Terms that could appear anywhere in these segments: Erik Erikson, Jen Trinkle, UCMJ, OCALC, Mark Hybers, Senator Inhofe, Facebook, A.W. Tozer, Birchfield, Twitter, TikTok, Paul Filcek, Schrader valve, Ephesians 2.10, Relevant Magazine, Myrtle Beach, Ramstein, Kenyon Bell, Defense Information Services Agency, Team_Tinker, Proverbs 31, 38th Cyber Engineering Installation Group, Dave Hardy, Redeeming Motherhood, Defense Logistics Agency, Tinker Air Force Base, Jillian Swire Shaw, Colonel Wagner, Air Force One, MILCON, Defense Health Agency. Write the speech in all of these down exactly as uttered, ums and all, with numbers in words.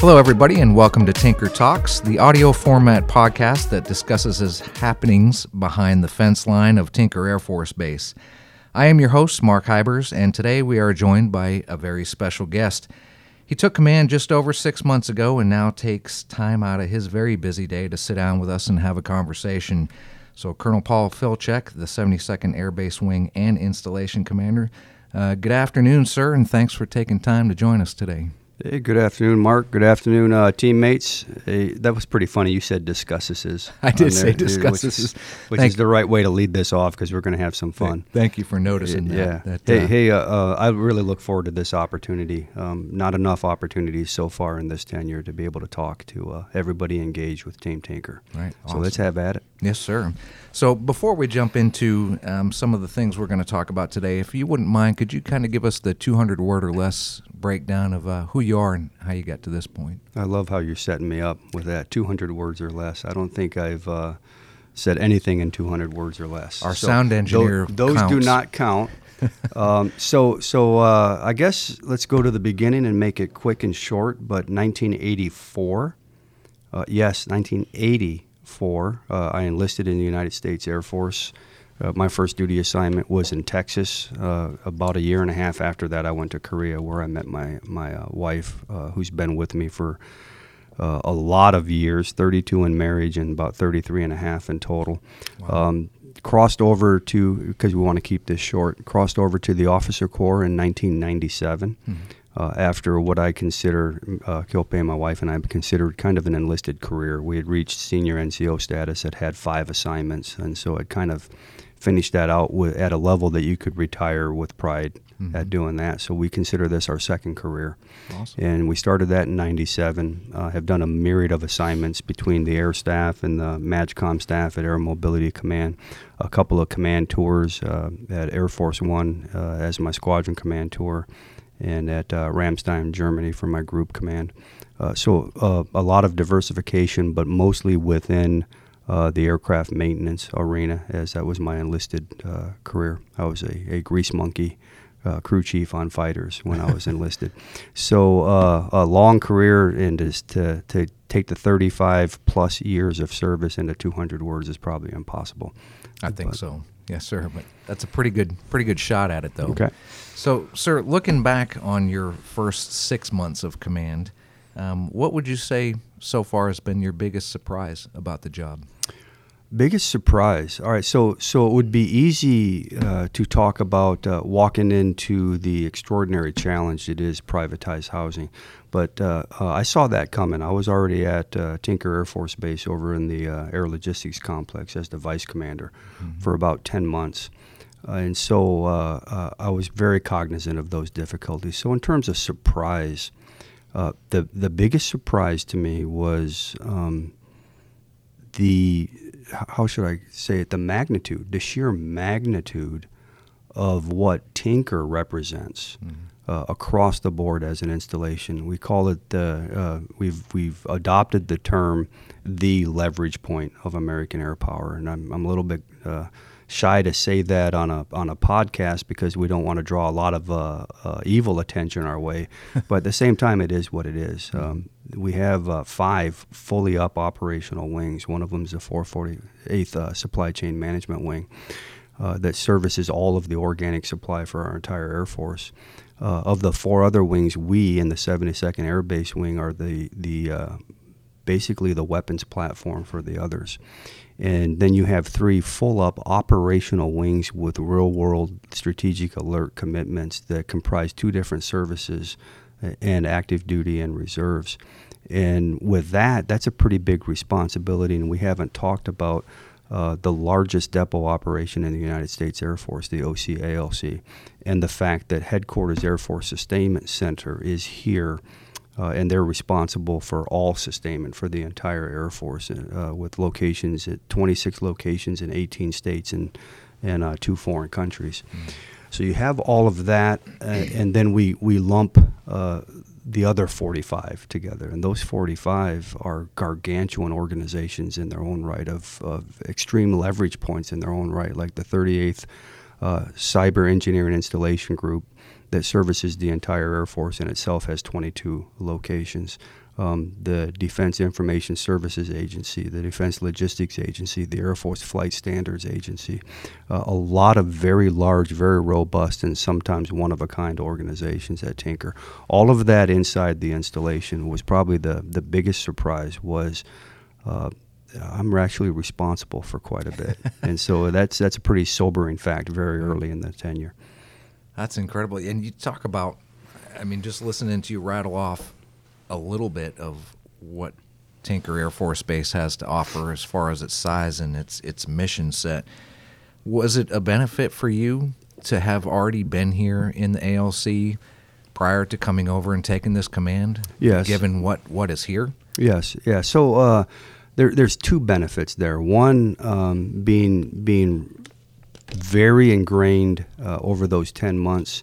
Hello, everybody, and welcome to Tinker Talks, the audio format podcast that discusses happenings behind the fence line of Tinker Air Force Base. I am your host, Mark Hybers, and today we are joined by a very special guest. He took command just over six months ago and now takes time out of his very busy day to sit down with us and have a conversation. So Colonel Paul Filcek, the seventy-second Air Base Wing and Installation Commander, uh, good afternoon, sir, and thanks for taking time to join us today. Hey, good afternoon, Mark. Good afternoon, uh, teammates. Hey, that was pretty funny. You said discussuses. I did say discussuses. Which, which is the right way to lead this off because we're going to have some fun. Thank you for noticing yeah. that. that uh, hey, hey uh, uh, I really look forward to this opportunity. Um, not enough opportunities so far in this tenure to be able to talk to uh, everybody engaged with Team Tinker. Right. Awesome. So let's have at it. Yes, sir. So before we jump into um, some of the things we're going to talk about today, if you wouldn't mind, could you kind of give us the two hundred word or less breakdown of uh, who you are and how you got to this point? I love how you're setting me up with that, two hundred words or less. I don't think I've uh, said anything in two hundred words or less. Our so sound engineer th- Those counts. do not count. um, so so uh, I guess let's go to the beginning and make it quick and short, but nineteen eighty-four, uh, yes, nineteen eighty. Four. Uh, I enlisted in the United States Air Force. Uh, my first duty assignment was in Texas. Uh, about a year and a half after that, I went to Korea, where I met my my uh, wife, uh, who's been with me for uh, a lot of years, thirty-two in marriage and about thirty-three and a half in total. Wow. Um, crossed over to, because we want to keep this short, crossed over to the Officer Corps in nineteen ninety-seven. Mm-hmm. Uh, after what I consider, uh, Kilpay, my wife, and I considered kind of an enlisted career. We had reached senior N C O status, had had five assignments, and so it kind of finished that out with, at a level that you could retire with pride mm-hmm. at doing that. So we consider this our second career. Awesome. And we started that in ninety-seven, uh, have done a myriad of assignments between the air staff and the MAGCOM staff at Air Mobility Command, a couple of command tours uh, at Air Force One uh, as my squadron command tour, and at uh, Ramstein, Germany, for my group command. Uh, so uh, a lot of diversification, but mostly within uh, the aircraft maintenance arena, as that was my enlisted uh, career. I was a, a grease monkey uh, crew chief on fighters when I was enlisted. So uh, a long career, and is to, to take the thirty-five plus years of service into two hundred words is probably impossible. I think but, so. Yes, sir. But that's a pretty good, pretty good shot at it, though. Okay. So, sir, looking back on your first six months of command, um, what would you say so far has been your biggest surprise about the job? Biggest surprise. All right. So, so it would be easy uh, to talk about uh, walking into the extraordinary challenge it is privatized housing, but uh, uh, I saw that coming. I was already at uh, Tinker Air Force Base over in the uh, Air Logistics Complex as the vice commander mm-hmm. for about ten months, uh, and so uh, uh, I was very cognizant of those difficulties. So, in terms of surprise, uh, the the biggest surprise to me was um, the how should I say it, the magnitude, the sheer magnitude of what Tinker represents mm-hmm. uh, across the board as an installation. We call it, uh, uh, we've we've adopted the term, the leverage point of American air power. And I'm, I'm a little bit uh, shy to say that on a on a podcast because we don't want to draw a lot of uh, uh, evil attention our way. But at the same time, it is what it is. Um, we have uh, five fully up operational wings. One of them is the four forty-eighth uh, Supply Chain Management Wing. Uh, that services all of the organic supply for our entire Air Force. Uh, of the four other wings, we in the seventy-second Air Base Wing are the the uh, basically the weapons platform for the others. And then you have three full-up operational wings with real-world strategic alert commitments that comprise two different services and active duty and reserves. And with that, that's a pretty big responsibility, and we haven't talked about Uh, the largest depot operation in the United States Air Force, the O C A L C, and the fact that Headquarters Air Force Sustainment Center is here, uh, and they're responsible for all sustainment for the entire Air Force, uh, with locations at twenty-six locations in eighteen states and, and uh, two foreign countries. Mm-hmm. So you have all of that, uh, and then we, we lump uh, the other forty-five together. And those forty-five are gargantuan organizations in their own right, of, of extreme leverage points in their own right, like the thirty-eighth uh, Cyber Engineering Installation Group that services the entire Air Force and itself has twenty-two locations. um, the Defense Information Services Agency, the Defense Logistics Agency, the Air Force Flight Standards Agency, uh, a lot of very large, very robust, and sometimes one-of-a-kind organizations at Tinker. All of that inside the installation was probably the, the biggest surprise was uh, I'm actually responsible for quite a bit. And so that's that's a pretty sobering fact very early in the tenure. That's incredible. And you talk about, I mean, just listening to you rattle off a little bit of what Tinker Air Force Base has to offer as far as its size and its its mission set. Was it a benefit for you to have already been here in the A L C prior to coming over and taking this command? Yes. Given what, what is here? Yes, yeah. So uh, there, there's two benefits there. One um, being being... very ingrained uh, over those ten months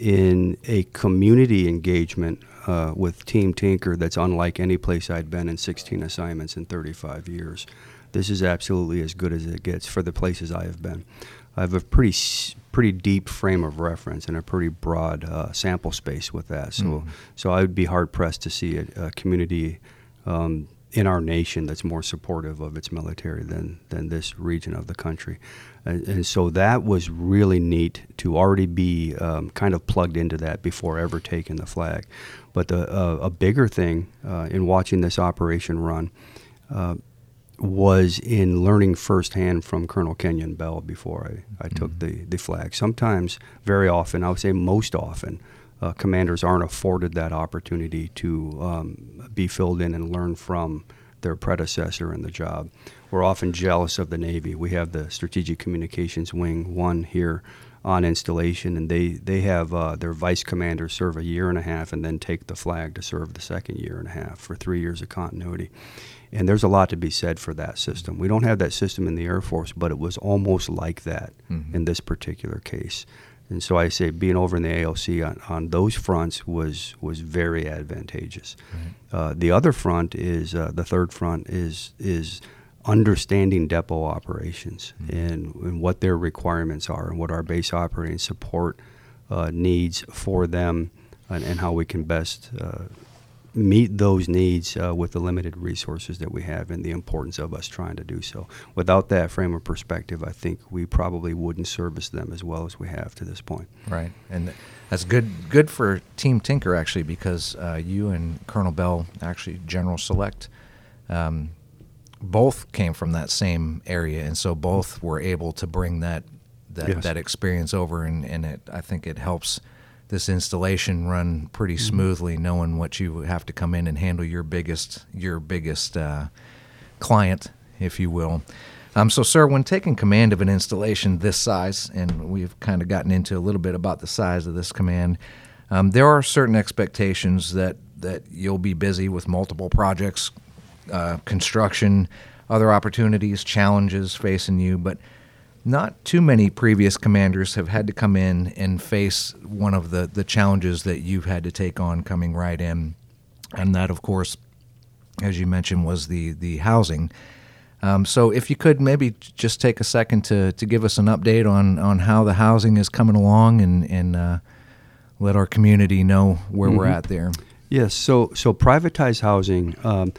in a community engagement uh, with Team Tinker that's unlike any place I'd been in sixteen assignments in thirty-five years. This is absolutely as good as it gets for the places I have been. I have a pretty pretty deep frame of reference and a pretty broad uh, sample space with that. So mm-hmm. so I would be hard-pressed to see a, a community um, in our nation that's more supportive of its military than, than this region of the country. And, and so that was really neat to already be um, kind of plugged into that before ever taking the flag. But the, uh, a bigger thing uh, in watching this operation run uh, was in learning firsthand from Colonel Kenyon Bell before I, I mm-hmm. took the, the flag. Sometimes, very often, I would say most often, Uh, commanders aren't afforded that opportunity to um, be filled in and learn from their predecessor in the job. We're often jealous of the Navy. We have the Strategic Communications Wing one here on installation, and they, they have uh, their vice commanders serve a year and a half and then take the flag to serve the second year and a half for three years of continuity. And there's a lot to be said for that system. We don't have that system in the Air Force, but it was almost like that mm-hmm. in this particular case. And so I say being over in the A L C on, on those fronts was was very advantageous. Right. Uh, the other front is, uh, the third front is is understanding depot operations mm-hmm. and, and what their requirements are and what our base operating support uh, needs for them and, and how we can best uh, meet those needs uh, with the limited resources that we have and the importance of us trying to do so. Without that frame of perspective, I think we probably wouldn't service them as well as we have to this point. Right, and that's good good for Team Tinker, actually, because uh, you and Colonel Bell, actually General Select, um, both came from that same area, and so both were able to bring that that, yes. that experience over, and, and it, I think it helps this installation run pretty smoothly, mm-hmm. knowing what you have to come in and handle your biggest your biggest uh, client, if you will. Um, so, sir, when taking command of an installation this size, and we've kind of gotten into a little bit about the size of this command, um, there are certain expectations that, that you'll be busy with multiple projects, uh, construction, other opportunities, challenges facing you, but not too many previous commanders have had to come in and face one of the, the challenges that you've had to take on coming right in. And that, of course, as you mentioned, was the, the housing. Um, so if you could maybe just take a second to, to give us an update on, on how the housing is coming along and, and uh, let our community know where mm-hmm. we're at there. Yes, so, so privatized housing... Um,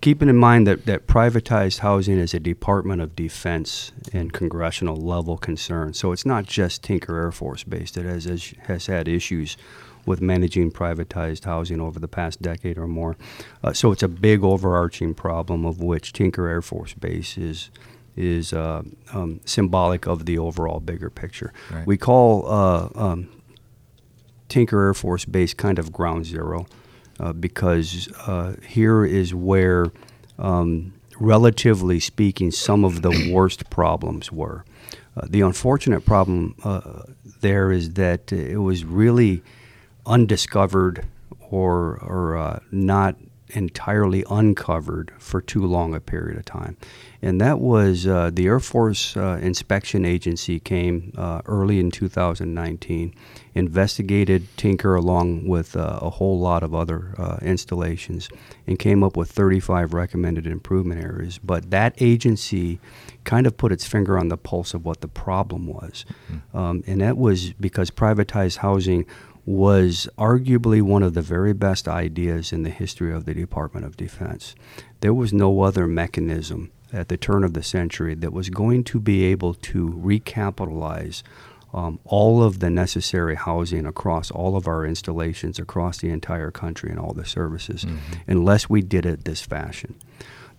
Keeping in mind that, that privatized housing is a Department of Defense and congressional level concern, so it's not just Tinker Air Force Base that has, has has had issues with managing privatized housing over the past decade or more. Uh, so it's a big overarching problem of which Tinker Air Force Base is is uh, um, symbolic of the overall bigger picture. Right. We call uh, um, Tinker Air Force Base kind of ground zero. Uh, because uh, here is where, um, relatively speaking, some of the worst problems were. Uh, the unfortunate problem uh, there is that it was really undiscovered or, or uh, not entirely uncovered for too long a period of time. And that was uh, the Air Force uh, Inspection Agency came uh, early in two thousand nineteen, investigated Tinker along with uh, a whole lot of other uh, installations, and came up with thirty-five recommended improvement areas. But that agency kind of put its finger on the pulse of what the problem was. Mm-hmm. Um, and that was because privatized housing was arguably one of the very best ideas in the history of the Department of Defense. There was no other mechanism at the turn of the century that was going to be able to recapitalize um, all of the necessary housing across all of our installations across the entire country and all the services, mm-hmm. unless we did it this fashion.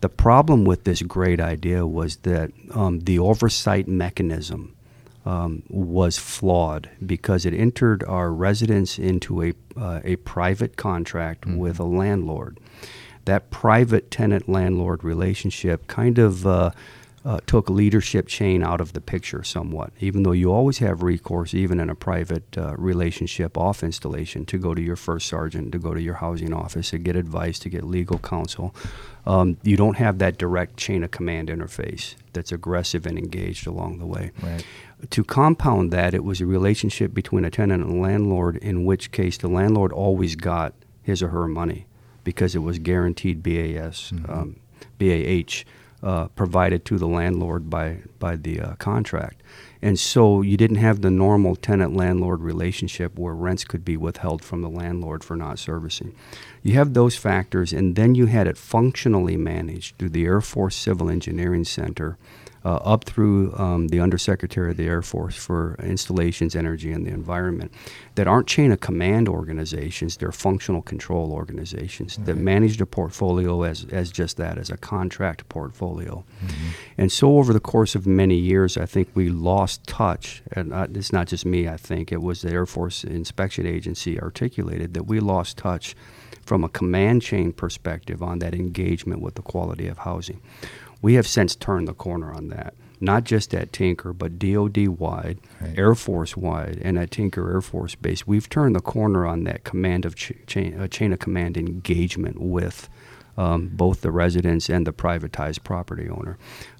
The problem with this great idea was that um, the oversight mechanism um, was flawed because it entered our residents into a uh, a private contract mm-hmm. with a landlord. That private tenant-landlord relationship kind of uh, uh, took leadership chain out of the picture somewhat, even though you always have recourse, even in a private uh, relationship off installation, to go to your first sergeant, to go to your housing office, to get advice, to get legal counsel. Um, you don't have that direct chain of command interface that's aggressive and engaged along the way. Right. To compound that, it was a relationship between a tenant and a landlord, in which case the landlord always got his or her money, because it was guaranteed B A S, mm-hmm. um, B A H, uh, provided to the landlord by by the uh, contract. And so you didn't have the normal tenant-landlord relationship where rents could be withheld from the landlord for not servicing. You have those factors, and then you had it functionally managed through the Air Force Civil Engineering Center uh, up through um, the Undersecretary of the Air Force for Installations, Energy, and the Environment that aren't chain of command organizations. They're functional control organizations mm-hmm. that managed a portfolio as, as just that, as a contract portfolio. Mm-hmm. And so over the course of many years, I think we lost touch, and it's not just me, I think, it was the Air Force Inspection Agency articulated that we lost touch from a command chain perspective on that engagement with the quality of housing. We have since turned the corner on that, not just at Tinker, but D O D-wide, right. Air Force-wide, and at Tinker Air Force Base. We've turned the corner on that command of ch- chain, uh, chain of command engagement with Um, both the residents and the privatized property owner.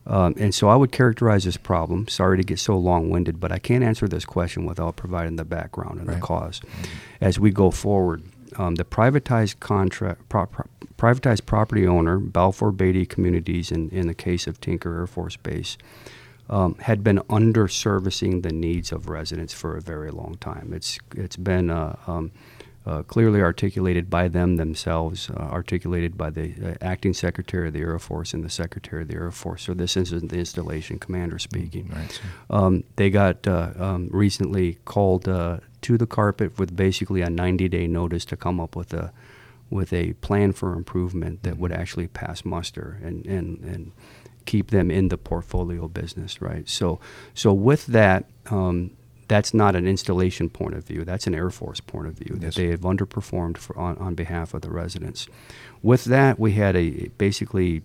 Um, and so I would characterize this problem, sorry to get so long-winded, but I can't answer this question without providing the background and right. the cause. Mm-hmm. As we go forward, um, the privatized contract, pro- pro- privatized property owner, Balfour Beatty Communities, in, in the case of Tinker Air Force Base, Um, had been under-servicing the needs of residents for a very long time. It's It's been... Uh, um, Uh, clearly articulated by them themselves, uh, articulated by the uh, acting Secretary of the Air Force and the Secretary of the Air Force. So this isn't the installation commander speaking. Mm, right. um, they got uh, um, recently called uh, to the carpet with basically a ninety-day notice to come up with a with a plan for improvement that would actually pass muster and and, and keep them in the portfolio business. Right. So so with that. Um, That's not an installation point of view. That's an Air Force point of view, yes. that they have underperformed for on, on behalf of the residents. With that, we had a basically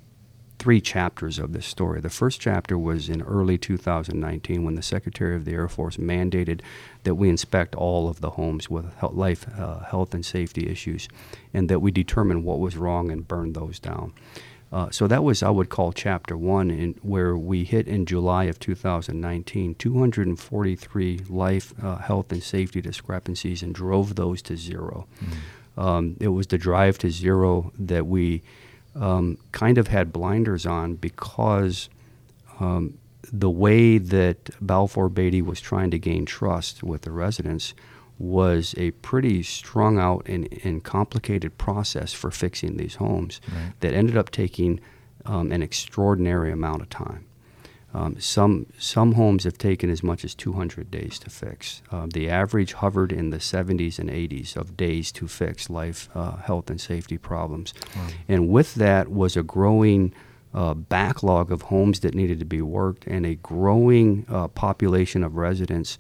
three chapters of this story. The first chapter was in early two thousand nineteen when the Secretary of the Air Force mandated that we inspect all of the homes with health, life, uh, health, and safety issues, and that we determine what was wrong and burn those down. Uh, so that was, I would call, Chapter one, in, where we hit in July of two thousand nineteen two hundred forty-three life, uh, health, and safety discrepancies and drove those to zero. Mm-hmm. Um, it was the drive to zero that we um, kind of had blinders on because um, the way that Balfour Beatty was trying to gain trust with the residents was a pretty strung out and, and complicated process for fixing these homes right. that ended up taking um, an extraordinary amount of time. Um, some some homes have taken as much as two hundred days to fix. Um, the average hovered in the seventies and eighties of days to fix life, uh, health, and safety problems. Wow. And with that was a growing uh, backlog of homes that needed to be worked and a growing uh, population of residents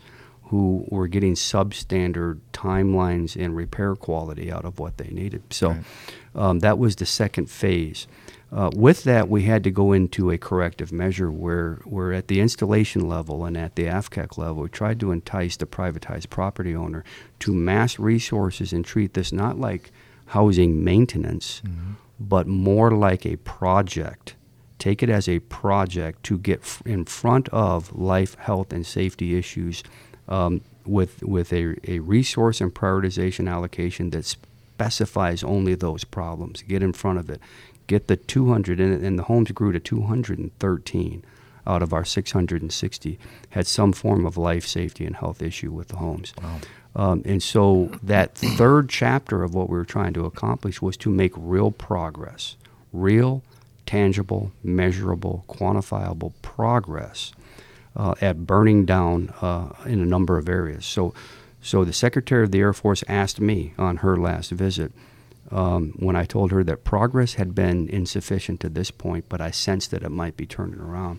who were getting substandard timelines and repair quality out of what they needed. So right. um, that was the second phase. Uh, with that, we had to go into a corrective measure where, where at the installation level and at the A F C A C level, we tried to entice the privatized property owner to mass resources and treat this not like housing maintenance, mm-hmm. but more like a project. Take it as a project to get f- in front of life, health, and safety issues Um, with with a, a resource and prioritization allocation that specifies only those problems. Get in front of it. Get the two hundred, and, and the homes grew to two hundred thirteen out of our six hundred sixty had some form of life, safety, and health issue with the homes. Wow. Um, and so that third chapter of what we were trying to accomplish was to make real progress, real, tangible, measurable, quantifiable progress uh, at burning down uh, in a number of areas. So, so the Secretary of the Air Force asked me on her last visit, Um, when I told her that progress had been insufficient to this point, but I sensed that it might be turning around.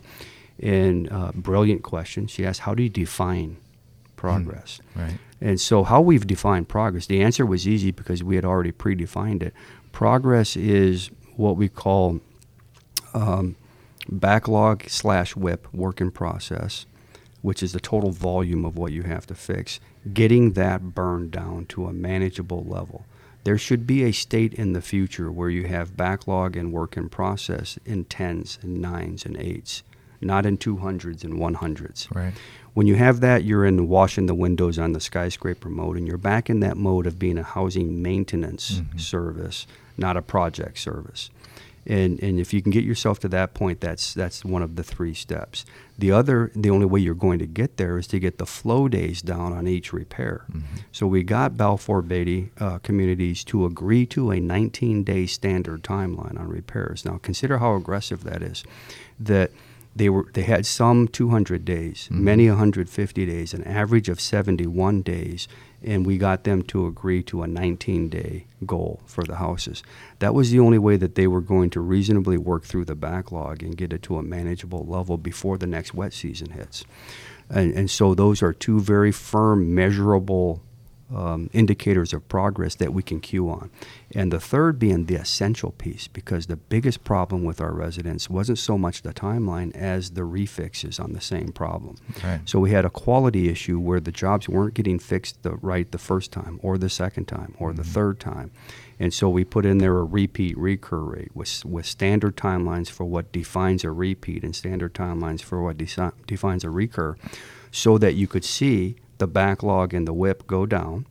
And uh, brilliant question. She asked, how do you define progress? Mm, right. And so how we've defined progress, the answer was easy because we had already predefined it. Progress is what we call um, backlog slash whip, work in process, which is the total volume of what you have to fix, getting that burned down to a manageable level. There should be a state in the future where you have backlog and work in process in tens and nines and eights, not in two hundreds and one hundreds. Right. When you have that, you're in washing the windows on the skyscraper mode, and you're back in that mode of being a housing maintenance mm-hmm. service, not a project service. And and if you can get yourself to that point, that's that's one of the three steps. The other, the only way you're going to get there is to get the flow days down on each repair. Mm-hmm. So we got Balfour Beatty uh, communities to agree to a nineteen-day standard timeline on repairs. Now consider how aggressive that is. That they were they had some two hundred days, mm-hmm. many one hundred fifty days, an average of seventy-one days. And we got them to agree to a nineteen-day goal for the houses. That was the only way that they were going to reasonably work through the backlog and get it to a manageable level before the next wet season hits. And, and so those are two very firm, measurable um, indicators of progress that we can cue on. And the third being the essential piece, because the biggest problem with our residents wasn't so much the timeline as the refixes on the same problem. Right. So we had a quality issue where the jobs weren't getting fixed the right the first time or the second time or mm-hmm. the third time. And so we put in there a repeat recur rate with, with standard timelines for what defines a repeat and standard timelines for what de- defines a recur, so that you could see the backlog and the whip go down.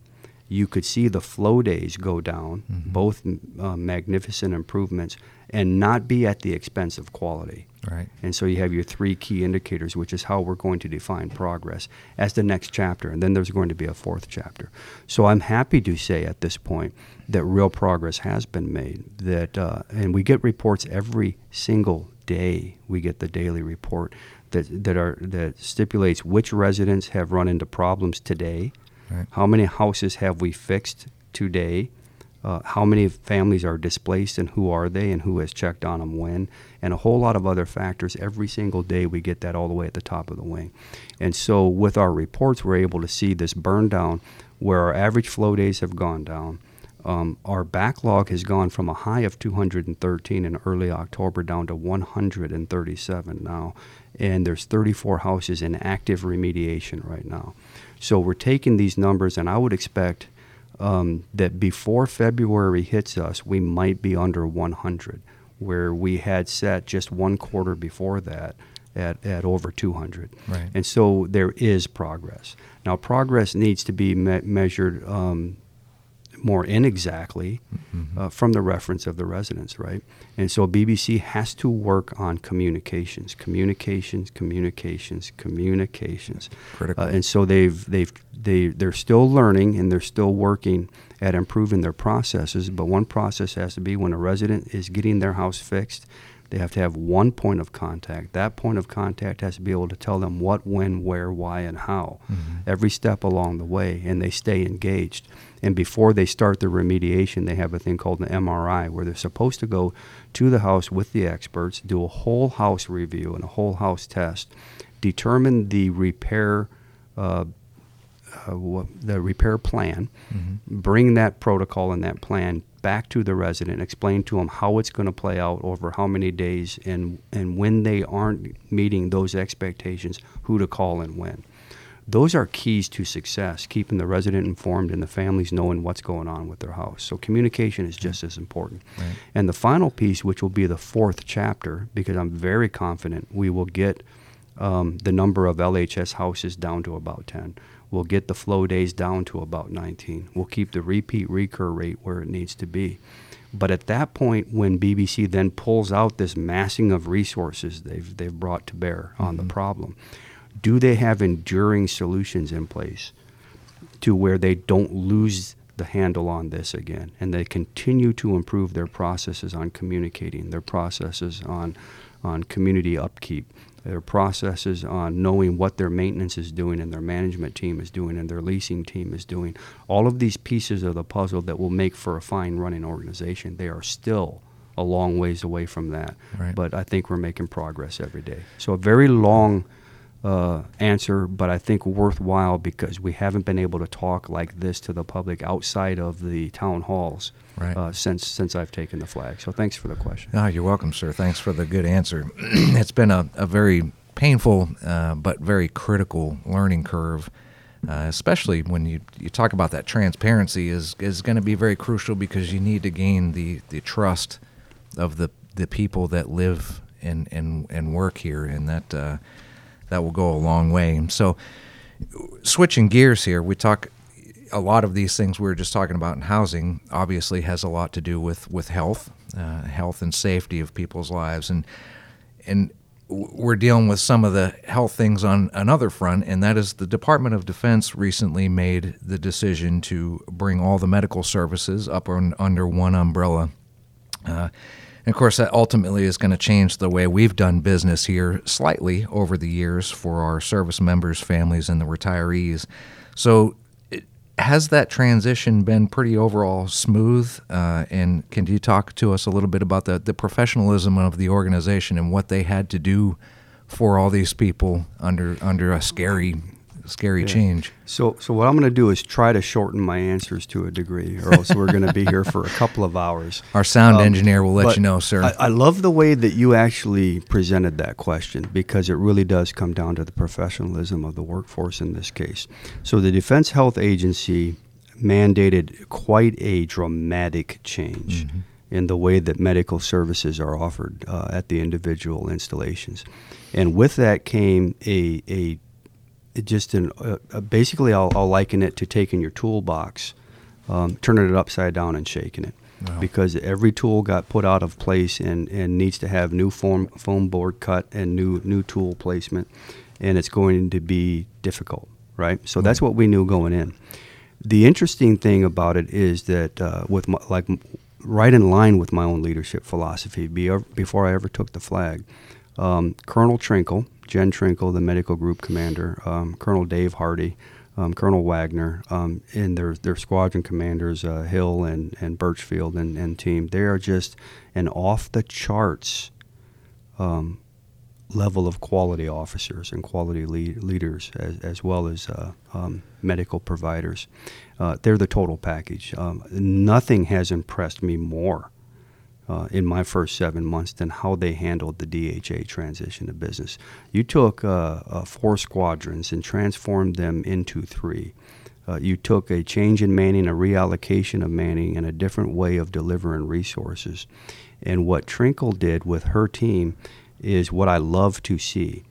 You could see the flow days go down, mm-hmm. both uh, magnificent improvements, and not be at the expense of quality. Right. And so you have your three key indicators, which is how we're going to define progress as the next chapter. And then there's going to be a fourth chapter. So I'm happy to say at this point that real progress has been made. That uh, and we get reports every single day. We get the daily report that that are that stipulates which residents have run into problems today. Right. How many houses have we fixed today? Uh, how many families are displaced and who are they and who has checked on them when? And a whole lot of other factors. Every single day we get that all the way at the top of the wing. And so with our reports, we're able to see this burn down where our average flow days have gone down. Um, our backlog has gone from a high of two hundred thirteen in early October down to one hundred thirty-seven now. And there's thirty-four houses in active remediation right now. So we're taking these numbers, and I would expect um, that before February hits us, we might be under one hundred, where we had set just one quarter before that at, at over two hundred. Right. And so there is progress. Now, progress needs to be me- measured um, more inexactly mm-hmm. uh, from the reference of the residents, right? And so B B C has to work on communications, communications, communications, communications. Critical. Uh, and so they've they've they they're still learning and they're still working at improving their processes. But one process has to be when a resident is getting their house fixed, they have to have one point of contact. That point of contact has to be able to tell them what, when, where, why, and how, mm-hmm. every step along the way, and they stay engaged. And before they start the remediation, they have a thing called an M R I, where they're supposed to go to the house with the experts, do a whole house review and a whole house test, determine the repair uh, uh, what, the repair plan, mm-hmm. bring that protocol and that plan back to the resident, explain to them how it's going to play out over how many days, and, and when they aren't meeting those expectations, who to call and when. Those are keys to success, keeping the resident informed and the families knowing what's going on with their house. So communication is just as important. Right. And the final piece, which will be the fourth chapter, because I'm very confident we will get um, the number of L H S houses down to about ten. We'll get the flow days down to about nineteen. We'll keep the repeat recur rate where it needs to be. But at that point, when B B C then pulls out this massing of resources they've they've brought to bear on mm-hmm. the problem, do they have enduring solutions in place to where they don't lose the handle on this again, and they continue to improve their processes on communicating, their processes on on community upkeep, their processes on knowing what their maintenance is doing and their management team is doing and their leasing team is doing, all of these pieces of the puzzle that will make for a fine running organization. They are still a long ways away from that, right. But I think we're making progress every day. So a very long uh, answer, but I think worthwhile, because we haven't been able to talk like this to the public outside of the town halls right. uh, since since I've taken the flag. So thanks for the question. Oh, you're welcome, sir. Thanks for the good answer. It's been a, a very painful uh, but very critical learning curve, uh, especially when you, you talk about that transparency is, is going to be very crucial, because you need to gain the, the trust of the, the people that live and, and, and work here, and that uh, that will go a long way. So switching gears here, we talk a lot of these things we were just talking about in housing obviously has a lot to do with, with health, uh, health and safety of people's lives. And and we're dealing with some of the health things on another front, and that is the Department of Defense recently made the decision to bring all the medical services up on, under one umbrella. Uh, and, of course, that ultimately is going to change the way we've done business here slightly over the years for our service members, families, and the retirees. So it, has that transition been pretty overall smooth? Uh, and can you talk to us a little bit about the, the professionalism of the organization and what they had to do for all these people under under a scary Scary yeah. change. So, so what I'm going to do is try to shorten my answers to a degree, or else we're going to be here for a couple of hours. Our sound um, engineer will let you know, sir. I, I love the way that you actually presented that question, because it really does come down to the professionalism of the workforce in this case. So the Defense Health Agency mandated quite a dramatic change mm-hmm. in the way that medical services are offered uh, at the individual installations. And with that came a a It just an, uh, basically, I'll, I'll liken it to taking your toolbox, um, turning it upside down and shaking it. Wow. Because every tool got put out of place and, and needs to have new foam, foam board cut and new, new tool placement, and it's going to be difficult, right? So mm-hmm. that's what we knew going in. The interesting thing about it is that uh, with my, like right in line with my own leadership philosophy, be, before I ever took the flag, um, Colonel Trinkle, Jen Trinkle, the medical group commander, um, Colonel Dave Hardy, um, Colonel Wagner, um, and their their squadron commanders, uh, Hill and, and Birchfield and, and team, they are just an off-the-charts um, level of quality officers and quality lead, leaders as, as well as uh, um, medical providers. Uh, they're the total package. Um, nothing has impressed me more Uh, in my first seven months than how they handled the D H A transition to business. You took uh, uh, four squadrons and transformed them into three. Uh, you took a change in manning, a reallocation of manning, and a different way of delivering resources. And what Trinkle did with her team is what I love to see,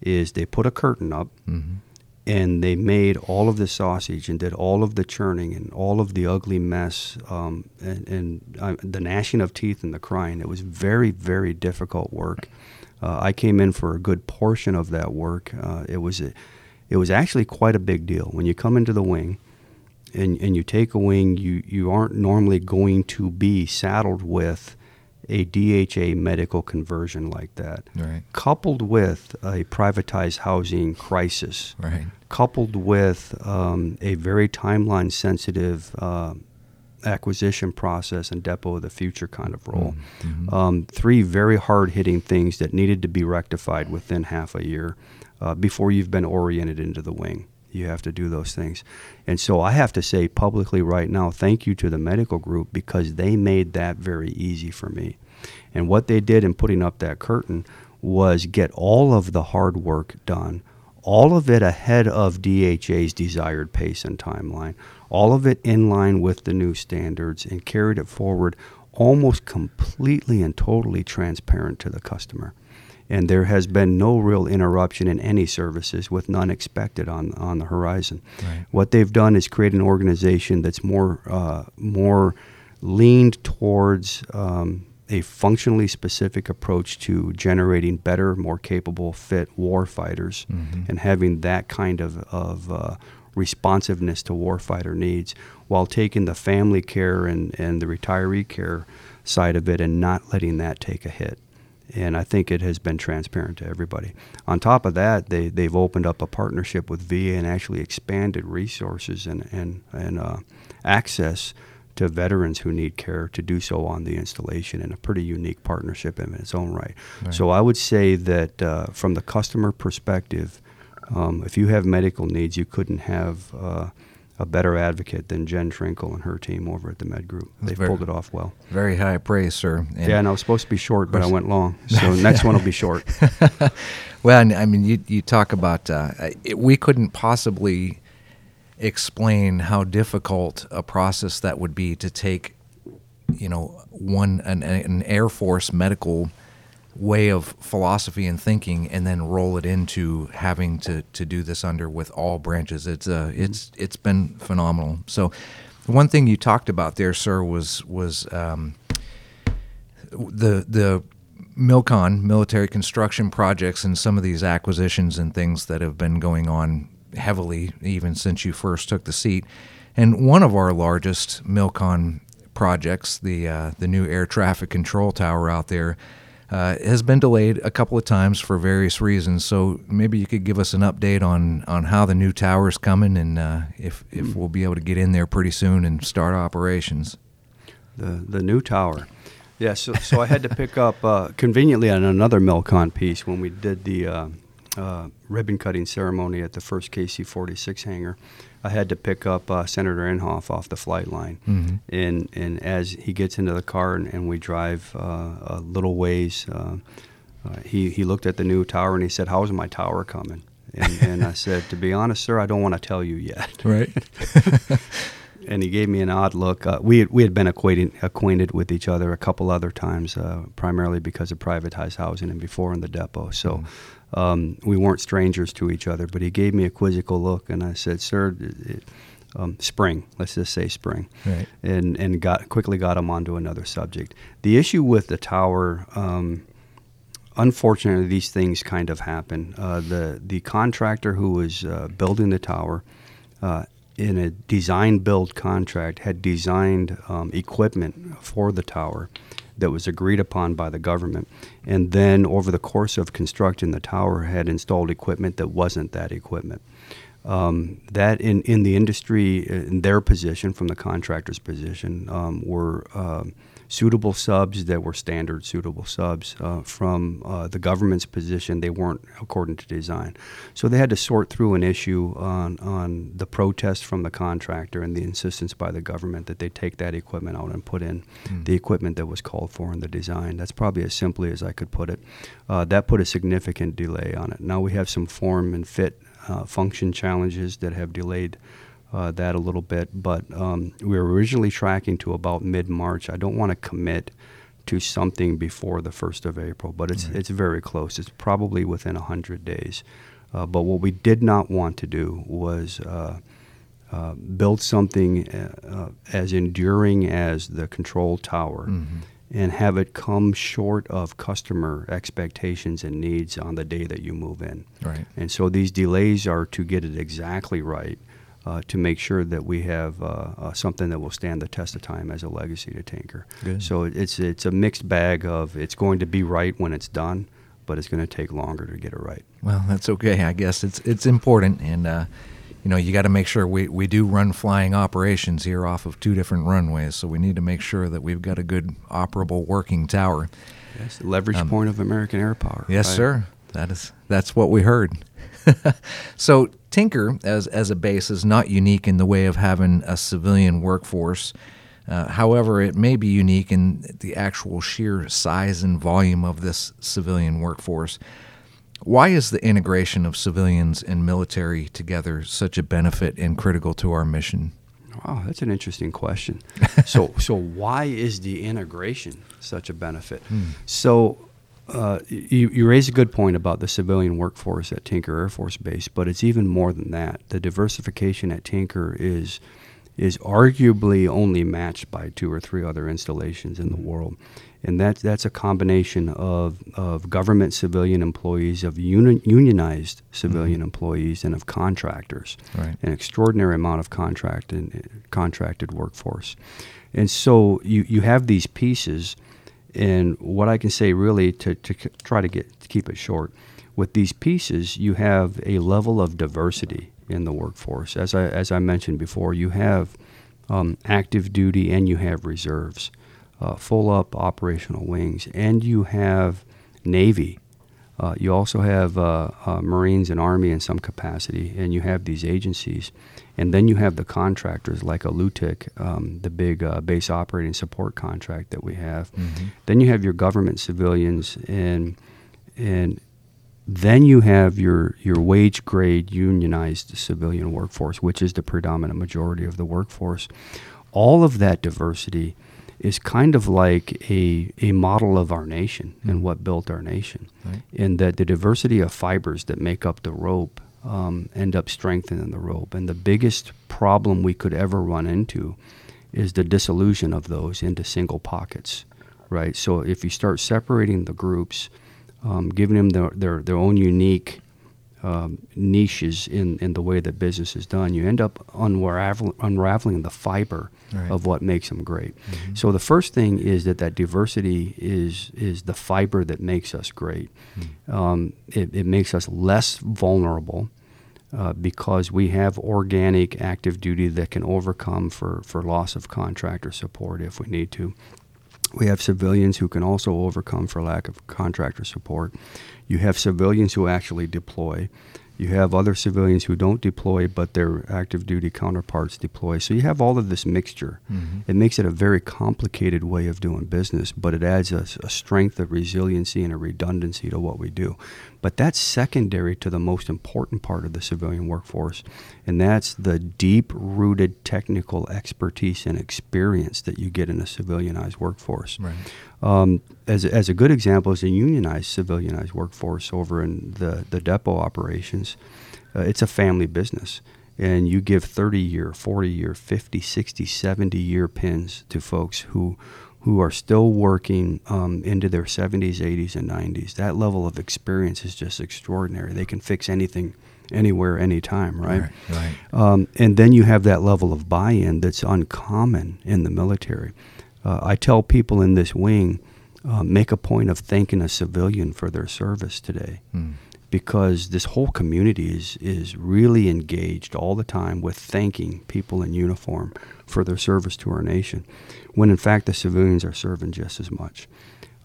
is they put a curtain up, mm-hmm. and they made all of the sausage and did all of the churning and all of the ugly mess um, and, and uh, the gnashing of teeth and the crying. It was very, very difficult work. Uh, I came in for a good portion of that work. Uh, it was a, it was actually quite a big deal. When you come into the wing and, and you take a wing, you, you aren't normally going to be saddled with a D H A medical conversion like that, right. coupled with a privatized housing crisis, right. coupled with um, a very timeline-sensitive uh, acquisition process and depot of the future kind of role. Mm-hmm. Um, three very hard-hitting things that needed to be rectified within half a year uh, before you've been oriented into the wing. You have to do those things. And so I have to say publicly right now, thank you to the medical group, because they made that very easy for me. And what they did in putting up that curtain was get all of the hard work done, all of it ahead of D H A's desired pace and timeline, all of it in line with the new standards, and carried it forward almost completely and totally transparent to the customer. And there has been no real interruption in any services, with none expected on on the horizon. Right. What they've done is create an organization that's more uh, more leaned towards um, a functionally specific approach to generating better, more capable, fit warfighters, mm-hmm. and having that kind of, of uh, responsiveness to warfighter needs, while taking the family care and, and the retiree care side of it and not letting that take a hit. And I think it has been transparent to everybody. On top of that, they, they've opened up a partnership with V A and actually expanded resources and, and, and uh, access to veterans who need care to do so on the installation, in a pretty unique partnership in its own right. Right. So I would say that uh, from the customer perspective, um, if you have medical needs, you couldn't have uh, a better advocate than Jen Trinkle and her team over at the Med Group. That's They've very, pulled it off well. Very high praise, sir. And yeah, and I was supposed to be short, but I went long. So next one will be short. Well, and, I mean, you, you talk about uh, it, we couldn't possibly explain how difficult a process that would be to take, you know, one an, an Air Force medical way of philosophy and thinking, and then roll it into having to, to do this under with all branches. It's uh, it's it's been phenomenal. So, one thing you talked about there, sir, was was um, the the MILCON, military construction projects, and some of these acquisitions and things that have been going on heavily even since you first took the seat. And one of our largest MILCON projects, the uh, the new air traffic control tower out there, Uh, has been delayed a couple of times for various reasons. So maybe you could give us an update on, on how the new tower is coming, and uh, if if we'll be able to get in there pretty soon and start operations. The the new tower, yeah. So so I had to pick up uh, conveniently on another MILCON piece when we did the uh, uh, ribbon cutting ceremony at the first K C forty-six hangar. I had to pick up uh, Senator Inhofe off the flight line. Mm-hmm. And and as he gets into the car and, and we drive uh, a little ways, uh, uh, he, he looked at the new tower and he said, "How's my tower coming?" And, and I said, "To be honest, sir, I don't want to tell you yet." Right. And he gave me an odd look. Uh, we, had, we had been acquainted, acquainted with each other a couple other times, uh, primarily because of privatized housing and before in the depot. So. Mm-hmm. Um, we weren't strangers to each other, but he gave me a quizzical look, and I said, "Sir, it, it, um, spring. Let's just say spring." Right. And and got quickly got him onto another subject. The issue with the tower, um, unfortunately, these things kind of happen. Uh, the the contractor who was uh, building the tower, uh, in a design-build contract, had designed um, equipment for the tower that was agreed upon by the government, and then over the course of constructing the tower had installed equipment that wasn't that equipment. Um, that in, in the industry, in their position, from the contractor's position, um, were uh, suitable subs that were standard suitable subs. Uh, from uh, the government's position, they weren't according to design. So they had to sort through an issue on, on the protest from the contractor and the insistence by the government that they take that equipment out and put in mm. the equipment that was called for in the design. That's probably as simply as I could put it. Uh, that put a significant delay on it. Now we have some form and fit Uh, function challenges that have delayed uh, that a little bit, but um, we were originally tracking to about mid-March. I don't want to commit to something before the first of April, but it's mm-hmm. it's very close. It's probably within one hundred days. Uh, but what we did not want to do was uh, uh, build something uh, as enduring as the control tower mm-hmm. and have it come short of customer expectations and needs on the day that you move in. Right. And so these delays are to get it exactly right, uh, to make sure that we have uh, uh, something that will stand the test of time as a legacy to Tinker. Good. So it's it's a mixed bag of it's going to be right when it's done, but it's going to take longer to get it right. Well, that's okay. I guess it's it's important, and uh, you know, you got to make sure we, we do run flying operations here off of two different runways, so we need to make sure that we've got a good operable working tower. Yes, the leverage um, point of American air power. Yes, right? Sir. That is that's what we heard. So Tinker, as as a base, is not unique in the way of having a civilian workforce. Uh, however, it may be unique in the actual sheer size and volume of this civilian workforce. Why is the integration of civilians and military together such a benefit and critical to our mission? Wow, that's an interesting question. So, so why is the integration such a benefit? Hmm. So, uh, you, you raise a good point about the civilian workforce at Tinker Air Force Base, but it's even more than that. The diversification at Tinker is is arguably only matched by two or three other installations in the world. And that's, that's a combination of, of government civilian employees, of uni- unionized civilian mm-hmm. employees, and of contractors, right. an extraordinary amount of contract and, uh, contracted workforce. And so you, you have these pieces, and what I can say really to, to c- try to get to keep it short, with these pieces you have a level of diversity in the workforce. As I, as I mentioned before, you have um, active duty and you have reserves. Uh, full-up operational wings, and you have Navy. Uh, you also have uh, uh, Marines and Army in some capacity, and you have these agencies. And then you have the contractors like Alutiiq, um, the big uh, base operating support contract that we have. Mm-hmm. Then you have your government civilians, and and then you have your, your wage-grade unionized civilian workforce, which is the predominant majority of the workforce. All of that diversity is kind of like a a model of our nation mm-hmm. and what built our nation, right. in that the diversity of fibers that make up the rope um, end up strengthening the rope. And the biggest problem we could ever run into is the dissolution of those into single pockets, right? So if you start separating the groups, um, giving them their, their, their own unique um, niches in, in the way that business is done, you end up unravel, unraveling the fiber right. of what makes them great. Mm-hmm. So the first thing is that that diversity is is the fiber that makes us great. Mm. Um, it, it makes us less vulnerable uh, because we have organic active duty that can overcome for, for loss of contractor support if we need to. We have civilians who can also overcome for lack of contractor support. You have civilians who actually deploy. You have other civilians who don't deploy, but their active duty counterparts deploy. So you have all of this mixture. Mm-hmm. It makes it a very complicated way of doing business, but it adds a, a strength, a resiliency, and a redundancy to what we do. But that's secondary to the most important part of the civilian workforce, and that's the deep-rooted technical expertise and experience that you get in a civilianized workforce. Right. Um, as, as a good example is a unionized, civilianized workforce over in the, the depot operations. Uh, it's a family business, and you give thirty-year, forty-year, fifty, sixty, seventy-year pins to folks who who are still working um, into their seventies, eighties, and nineties. That level of experience is just extraordinary. They can fix anything, anywhere, anytime, right? Right, right. Um, and then you have that level of buy-in that's uncommon in the military. Uh, I tell people in this wing, uh, make a point of thanking a civilian for their service today, mm. because this whole community is, is really engaged all the time with thanking people in uniform for their service to our nation, when in fact the civilians are serving just as much.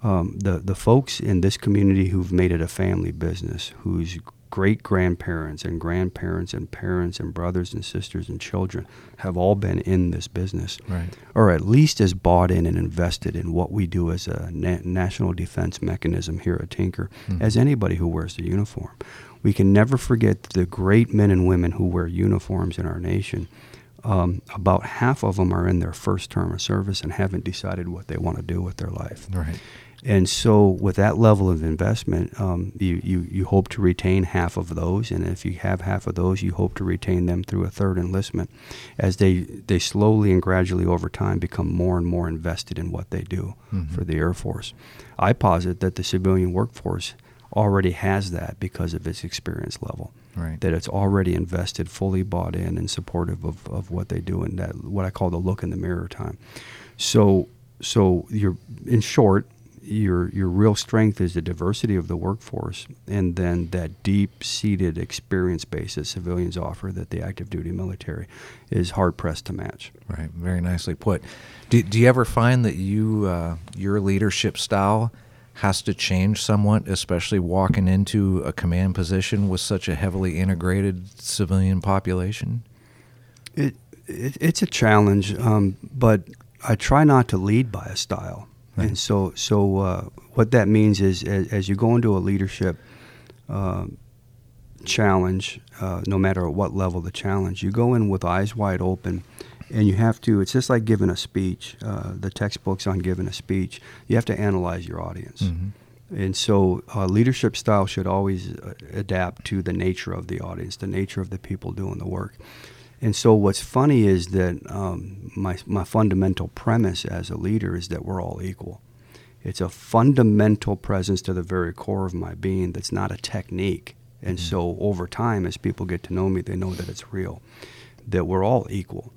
Um, the, the folks in this community who've made it a family business, whose great-grandparents and grandparents and parents and brothers and sisters and children have all been in this business, right. or at least as bought in and invested in what we do as a na- national defense mechanism here at Tinker, mm-hmm. as anybody who wears the uniform. We can never forget the great men and women who wear uniforms in our nation. Um, about half of them are in their first term of service and haven't decided what they want to do with their life. Right. And so with that level of investment, um, you, you, you hope to retain half of those. And if you have half of those, you hope to retain them through a third enlistment as they, they slowly and gradually over time become more and more invested in what they do mm-hmm. for the Air Force. I posit that the civilian workforce already has that because of its experience level. Right. That it's already invested, fully bought in, and supportive of, of what they do, and that what I call the look in the mirror time. So, so you're in short, your your real strength is the diversity of the workforce, and then that deep-seated experience base that civilians offer that the active duty military is hard pressed to match. Right. Very nicely put. Do do you ever find that you uh, your leadership style has to change somewhat, especially walking into a command position with such a heavily integrated civilian population? It, it it's a challenge, um, but I try not to lead by a style. Right. And so, so uh, what that means is, as, as you go into a leadership uh, challenge, uh, no matter what level the challenge, you go in with eyes wide open. And you have to, it's just like giving a speech, uh, the textbooks on giving a speech, you have to analyze your audience. Mm-hmm. And so uh, leadership style should always uh, adapt to the nature of the audience, the nature of the people doing the work. And so what's funny is that um, my my fundamental premise as a leader is that we're all equal. It's a fundamental presence to the very core of my being that's not a technique. And mm-hmm. so over time, as people get to know me, they know that it's real, that we're all equal.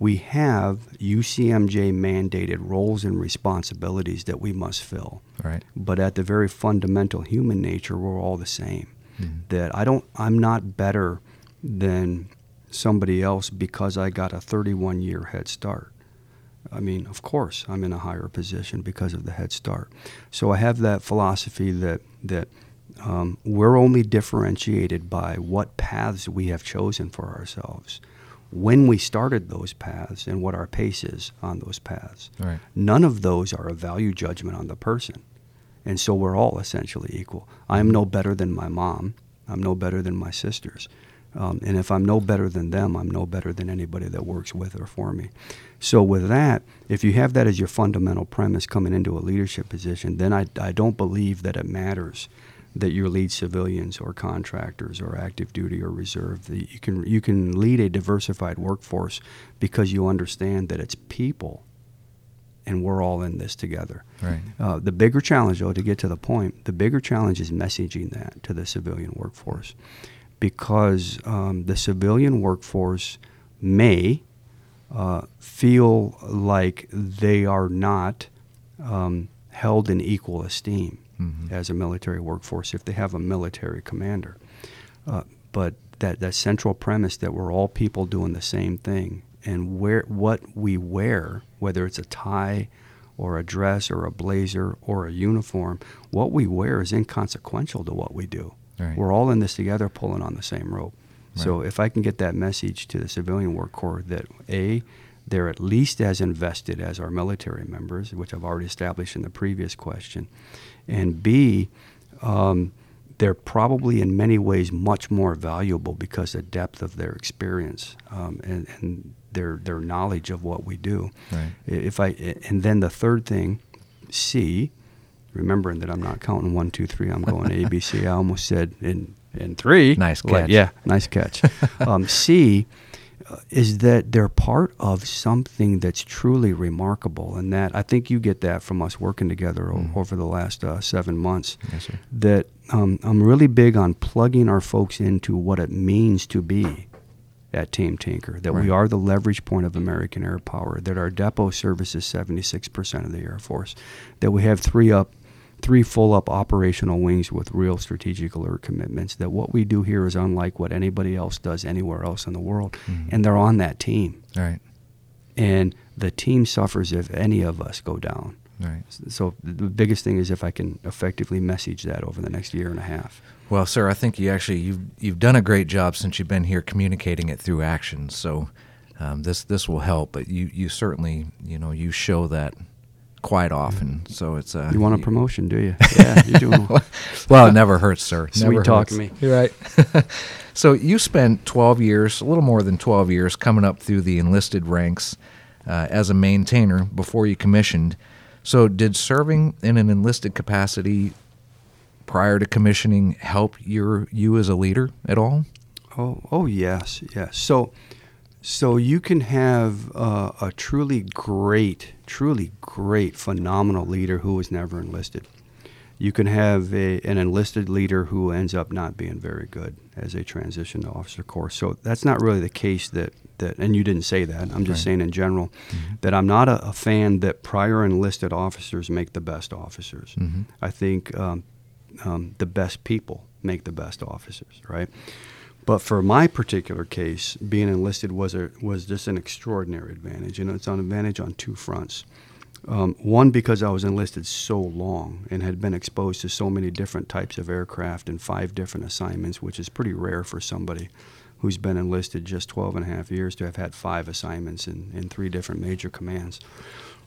We have U C M J mandated roles and responsibilities that we must fill. Right. But at the very fundamental human nature, we're all the same. Mm-hmm. That I don't, I'm not better than somebody else because I got a thirty-one year head start. I mean, of course, I'm in a higher position because of the head start. So I have that philosophy that that um, we're only differentiated by what paths we have chosen for ourselves, when we started those paths, and what our pace is on those paths. Right. None of those are a value judgment on the person. And so we're all essentially equal. I'm no better than my mom. I'm no better than my sisters. Um, and if I'm no better than them, I'm no better than anybody that works with or for me. So with that, if you have that as your fundamental premise coming into a leadership position, then I, I don't believe that it matters that you lead civilians or contractors or active duty or reserve. That you can you can lead a diversified workforce because you understand that it's people, and we're all in this together. Right. Uh, the bigger challenge, though, to get to the point, the bigger challenge is messaging that to the civilian workforce. Because um, the civilian workforce may uh, feel like they are not um, held in equal esteem mm-hmm. as a military workforce if they have a military commander. Uh, but that, that central premise that we're all people doing the same thing, and where what we wear, whether it's a tie or a dress or a blazer or a uniform, what we wear is inconsequential to what we do. Right. We're all in this together, pulling on the same rope. Right. So if I can get that message to the civilian work corps that, A, they're at least as invested as our military members, which I've already established in the previous question, and B, um, they're probably in many ways much more valuable because of the depth of their experience um, and, and their their knowledge of what we do. Right. If I and then the third thing, C, remembering that I'm not counting one, two, three. I'm going A, B, C. I almost said in in three. Nice catch. Like, yeah, nice catch. um, C uh, is that they're part of something that's truly remarkable, and that I think you get that from us working together o- mm. over the last uh, seven months. Yes, sir. That um, I'm really big on plugging our folks into what it means to be at Team Tinker, that right. we are the leverage point of American air power, that our depot services seventy-six percent of the Air Force, that we have three up three full-up operational wings with real strategic alert commitments, that what we do here is unlike what anybody else does anywhere else in the world, mm-hmm. and they're on that team. Right. And the team suffers if any of us go down. Right. So the biggest thing is if I can effectively message that over the next year and a half. Well, sir, I think you actually, you've, you've done a great job since you've been here communicating it through action, so um, this this will help, but you, you certainly, you know, you show that quite often, so it's a... Uh, you want a promotion, do you? Yeah, you do. Well, well, it never hurts, sir. Sweet never talk hurts. To me. You're right. So you spent twelve years, a little more than twelve years, coming up through the enlisted ranks uh, as a maintainer before you commissioned. So did serving in an enlisted capacity prior to commissioning help your you as a leader at all? Oh, oh yes, yes. So... So you can have uh, a truly great, truly great, phenomenal leader who was never enlisted. You can have a, an enlisted leader who ends up not being very good as they transition to officer corps. So that's not really the case that, that and you didn't say that. I'm just right. saying in general mm-hmm. that I'm not a, a fan that prior enlisted officers make the best officers. Mm-hmm. I think um, um, the best people make the best officers, right? But for my particular case, being enlisted was a, was just an extraordinary advantage, and it's an advantage on two fronts. Um, one, because I was enlisted so long and had been exposed to so many different types of aircraft and five different assignments, which is pretty rare for somebody who's been enlisted just twelve and a half years to have had five assignments in, in three different major commands.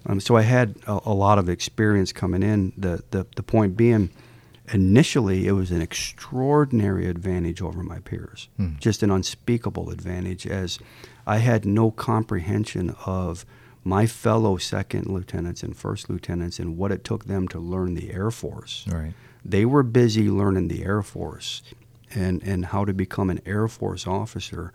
Um, so I had a, a lot of experience coming in. The, the, the point being, initially, it was an extraordinary advantage over my peers, mm. just an unspeakable advantage, as I had no comprehension of my fellow second lieutenants and first lieutenants and what it took them to learn the Air Force. Right. They were busy learning the Air Force and, and how to become an Air Force officer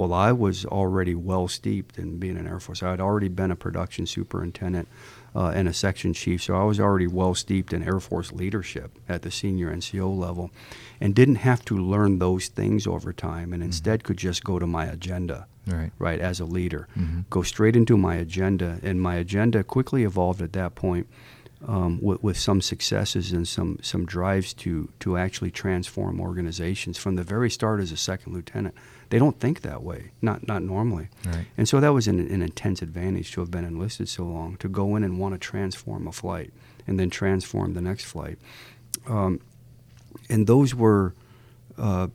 Well, I was already well steeped in being an Air Force. I had already been a production superintendent uh, and a section chief, so I was already well steeped in Air Force leadership at the senior N C O level and didn't have to learn those things over time, and instead mm-hmm. could just go to my agenda, right, right as a leader. Mm-hmm. Go straight into my agenda, and my agenda quickly evolved at that point Um, with, with some successes and some, some drives to to actually transform organizations from the very start as a second lieutenant. They don't think that way, not not normally. Right. And so that was an, an intense advantage to have been enlisted so long, to go in and want to transform a flight and then transform the next flight. Um, and those were, uh,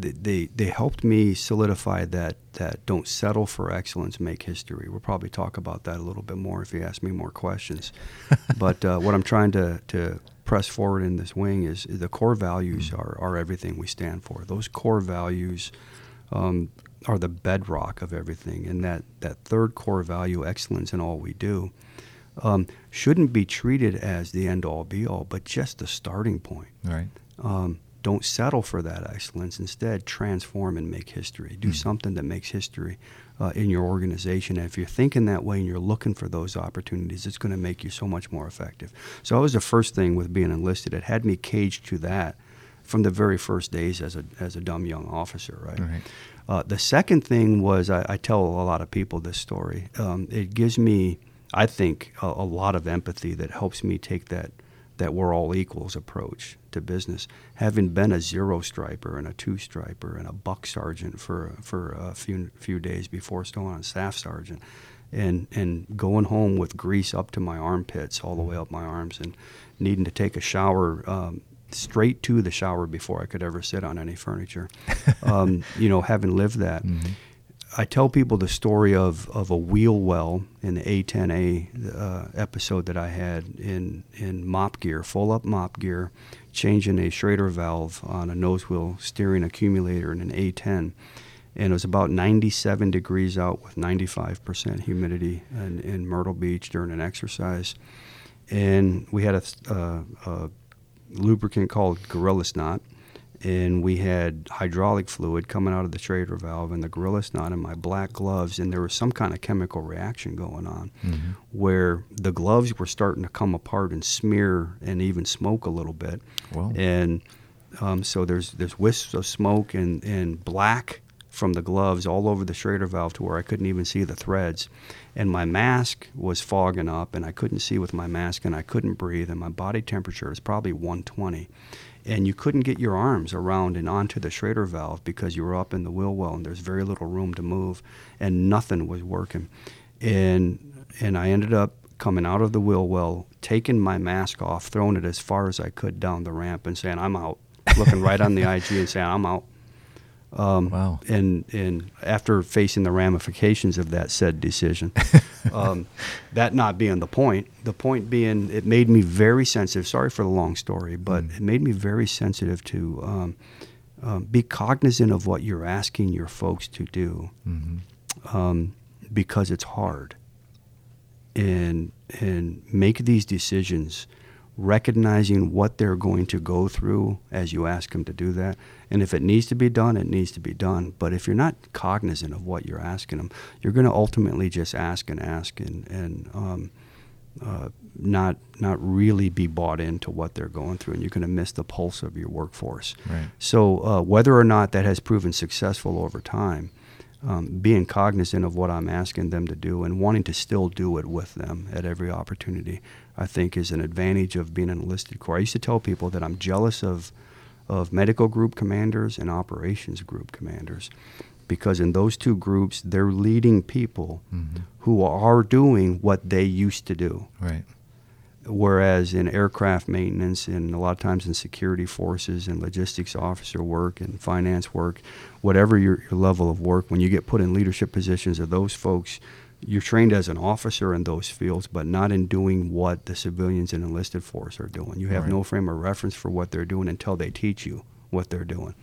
they, they they helped me solidify that, that don't settle for excellence, make history. We'll probably talk about that a little bit more if you ask me more questions. But uh, what I'm trying to, to press forward in this wing is, is the core values mm-hmm. are, are everything we stand for. Those core values um, are the bedrock of everything. And that, that third core value, excellence in all we do, um, shouldn't be treated as the end-all, be-all, but just the starting point. Right. Um, Don't settle for that excellence. Instead, transform and make history. Do mm. something that makes history uh, in your organization. And if you're thinking that way and you're looking for those opportunities, it's going to make you so much more effective. So that was the first thing with being enlisted. It had me caged to that from the very first days as a as a dumb young officer, right? right. Uh, the second thing was, I, I tell a lot of people this story. Um, it gives me, I think, a, a lot of empathy that helps me take that that we're all equals approach to business. Having been a zero striper and a two striper and a buck sergeant for for a few few days before going on staff sergeant, and and going home with grease up to my armpits, all the way up my arms, and needing to take a shower um, straight to the shower before I could ever sit on any furniture. um, you know, having lived that. Mm-hmm. I tell people the story of, of a wheel well in the A ten A uh, episode that I had in, in mop gear, full up mop gear, changing a Schrader valve on a nose wheel steering accumulator in an A ten. And it was about ninety-seven degrees out with ninety-five percent humidity in, in Myrtle Beach during an exercise. And we had a, uh, a lubricant called Gorilla Snot. And we had hydraulic fluid coming out of the Schrader valve and the Gorilla Snot in my black gloves, and there was some kind of chemical reaction going on mm-hmm. where the gloves were starting to come apart and smear and even smoke a little bit. Wow. And um, so there's there's wisps of smoke and, and black from the gloves all over the Schrader valve to where I couldn't even see the threads. And my mask was fogging up, and I couldn't see with my mask, and I couldn't breathe, and my body temperature is probably one twenty. And you couldn't get your arms around and onto the Schrader valve because you were up in the wheel well and there's very little room to move, and nothing was working. And and I ended up coming out of the wheel well, taking my mask off, throwing it as far as I could down the ramp and saying, "I'm out," looking right on the I G and saying, "I'm out." Um, wow. And, and after facing the ramifications of that said decision, um, that not being the point, the point being it made me very sensitive. Sorry for the long story, but mm. it made me very sensitive to um, um, be cognizant of what you're asking your folks to do mm-hmm. um, because it's hard. And, and make these decisions recognizing what they're going to go through as you ask them to do that. And if it needs to be done, it needs to be done. But if you're not cognizant of what you're asking them, you're going to ultimately just ask and ask and, and um, uh, not not really be bought into what they're going through. And you're going to miss the pulse of your workforce. Right. So uh, whether or not that has proven successful over time, Um, being cognizant of what I'm asking them to do and wanting to still do it with them at every opportunity, I think is an advantage of being an enlisted corps. I used to tell people that I'm jealous of of medical group commanders and operations group commanders because in those two groups, they're leading people mm-hmm. who are doing what they used to do. Right. Whereas in aircraft maintenance and a lot of times in security forces and logistics officer work and finance work, whatever your, your level of work, when you get put in leadership positions of those folks, you're trained as an officer in those fields, but not in doing what the civilians and enlisted force are doing. You have right. no frame of reference for what they're doing until they teach you what they're doing.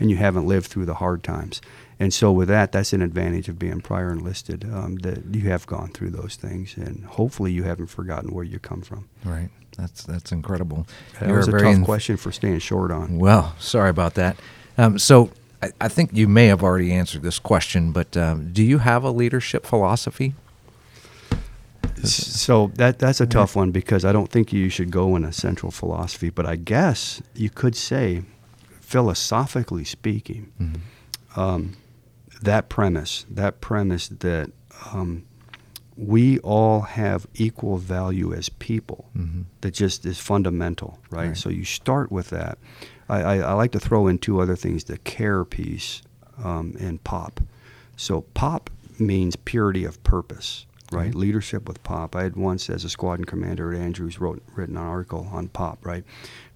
And you haven't lived through the hard times. And so with that, that's an advantage of being prior enlisted, um, that you have gone through those things, and hopefully you haven't forgotten where you come from. Right. That's that's incredible. That was a tough question for staying short on. Well, sorry about that. Um, so I, I think you may have already answered this question, but um, do you have a leadership philosophy? So that that's a tough one, because I don't think you should go in a central philosophy, but I guess you could say, philosophically speaking, mm-hmm. um, that premise, that premise that um, we all have equal value as people, mm-hmm. that just is fundamental, right? right? So you start with that. I, I, I like to throw in two other things, the care piece um, and POP. So POP means purity of purpose. Right, mm-hmm. Leadership with POP. I had once, as a squadron commander at Andrews, wrote written an article on POP. Right,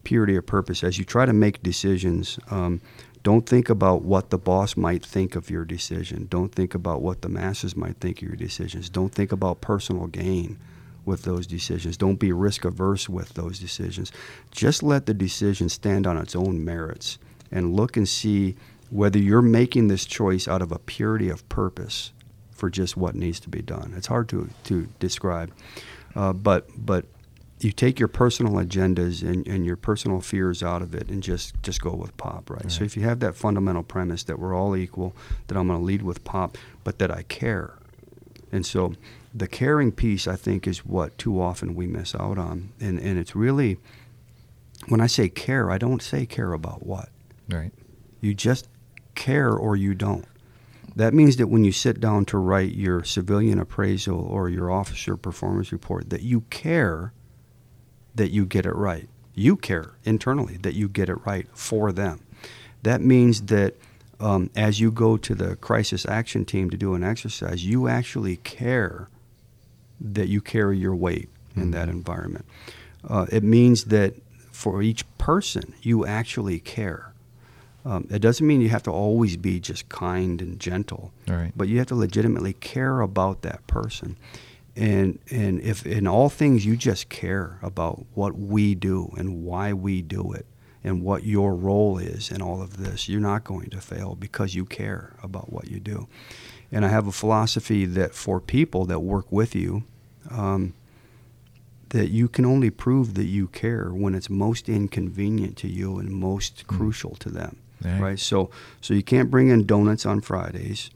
purity of purpose. As you try to make decisions, um, don't think about what the boss might think of your decision. Don't think about what the masses might think of your decisions. Don't think about personal gain with those decisions. Don't be risk averse with those decisions. Just let the decision stand on its own merits, and look and see whether you're making this choice out of a purity of purpose for just what needs to be done. It's hard to to describe, uh, but but you take your personal agendas and, and your personal fears out of it, and just, just go with POP, right? right? So if you have that fundamental premise that we're all equal, that I'm going to lead with POP, but that I care. And so the caring piece, I think, is what too often we miss out on. And, and it's really, when I say care, I don't say care about what. Right. You just care or you don't. That means that when you sit down to write your civilian appraisal or your officer performance report, that you care that you get it right. You care internally that you get it right for them. That means that um, as you go to the crisis action team to do an exercise, you actually care that you carry your weight in mm-hmm. that environment. Uh, it means that for each person, you actually care. Um, it doesn't mean you have to always be just kind and gentle, right. But you have to legitimately care about that person. And and if in all things you just care about what we do and why we do it and what your role is in all of this, you're not going to fail because you care about what you do. And I have a philosophy that for people that work with you, um, that you can only prove that you care when it's most inconvenient to you and most mm. crucial to them. Right. right, so so you can't bring in donuts on Fridays.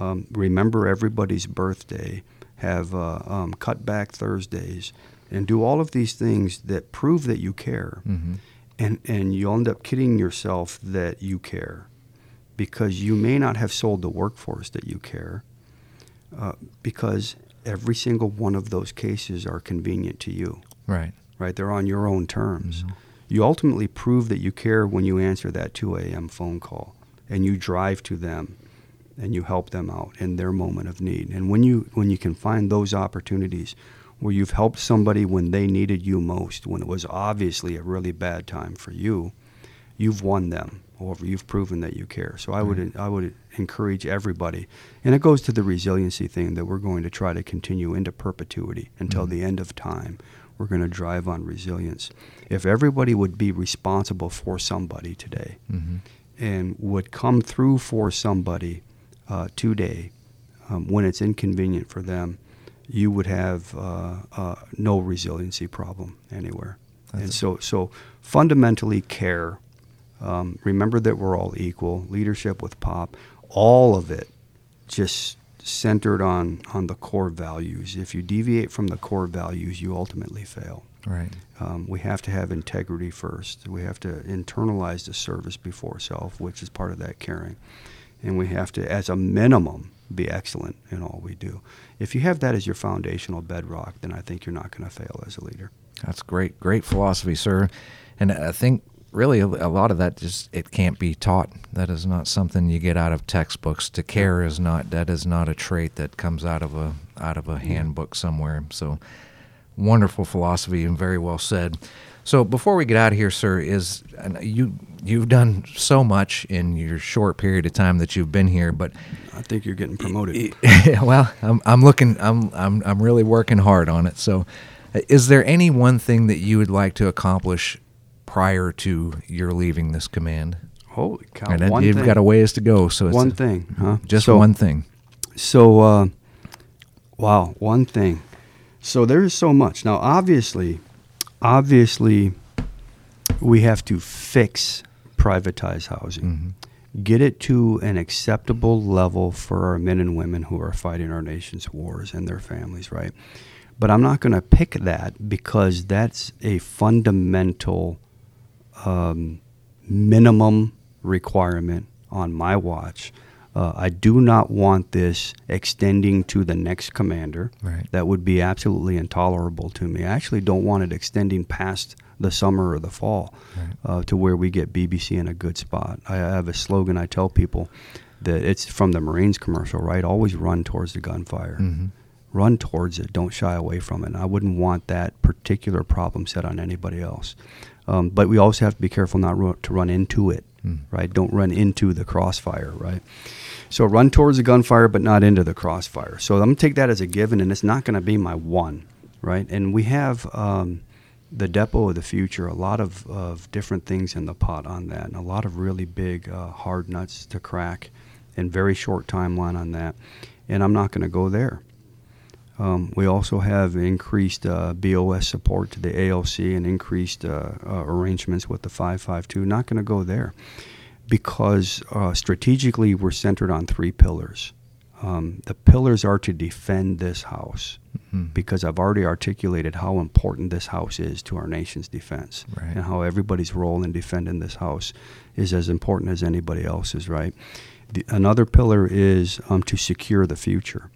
Um, remember everybody's birthday. Have uh, um, cut back Thursdays, and do all of these things that prove that you care. Mm-hmm. And and you'll end up kidding yourself that you care, because you may not have sold the workforce that you care, uh, because every single one of those cases are convenient to you. Right, right. They're on your own terms. Mm-hmm. You ultimately prove that you care when you answer that two a.m. phone call, and you drive to them, and you help them out in their moment of need. And when you when you can find those opportunities where you've helped somebody when they needed you most, when it was obviously a really bad time for you, you've won them over. You've proven that you care. So I mm-hmm. would I would encourage everybody, and it goes to the resiliency thing that we're going to try to continue into perpetuity until mm-hmm. the end of time. We're going to drive on resilience. If everybody would be responsible for somebody today mm-hmm. and would come through for somebody uh, today um, when it's inconvenient for them, you would have uh, uh, no resiliency problem anywhere. That's and so, so fundamentally care. Um, remember that we're all equal. Leadership with POP. All of it just centered on, on the core values. If you deviate from the core values, you ultimately fail. Right. Um, we have to have integrity first. We have to internalize the service before self, which is part of that caring. And we have to, as a minimum, be excellent in all we do. If you have that as your foundational bedrock, then I think you're not going to fail as a leader. That's great. Great philosophy, sir. And I think really a lot of that just, it can't be taught. That is not something you get out of textbooks. To care is not, that is not a trait that comes out of a out of a handbook somewhere. So wonderful philosophy and very well said. So before we get out of here, sir, is you you've done so much in your short period of time that you've been here, but I think you're getting promoted. Well, I'm I'm looking I'm I'm I'm really working hard on it. So is there any one thing that you would like to accomplish prior to your leaving this command? Holy cow! And one you've thing. got a ways to go. So it's one a, thing, huh? Just so, one thing. So, uh, wow, one thing. So there is so much now. Obviously, obviously, we have to fix privatized housing, mm-hmm. get it to an acceptable level for our men and women who are fighting our nation's wars and their families, right? But I'm not going to pick that because that's a fundamental um, minimum requirement on my watch. Uh, I do not want this extending to the next commander. Right. That would be absolutely intolerable to me. I actually don't want it extending past the summer or the fall, right, uh, to where we get B B C in a good spot. I have a slogan I tell people that it's from the Marines commercial, right? Always run towards the gunfire. Mm-hmm. Run towards it. Don't shy away from it. And I wouldn't want that particular problem set on anybody else. Um, but we also have to be careful not ru- to run into it. Right? Don't run into the crossfire, right? So run towards the gunfire, but not into the crossfire. So I'm going to take that as a given, and it's not going to be my one, right? And we have um, the Depot of the Future, a lot of, of different things in the pot on that, and a lot of really big uh, hard nuts to crack and very short timeline on that. And I'm not going to go there. Um, we also have increased uh, B O S support to the A L C and increased uh, uh, arrangements with the five five two. Not going to go there because uh, strategically we're centered on three pillars. Um, the pillars are to defend this house, mm-hmm, because I've already articulated how important this house is to our nation's defense, right, and how everybody's role in defending this house is as important as anybody else's, right? The, another pillar is um, to secure the future.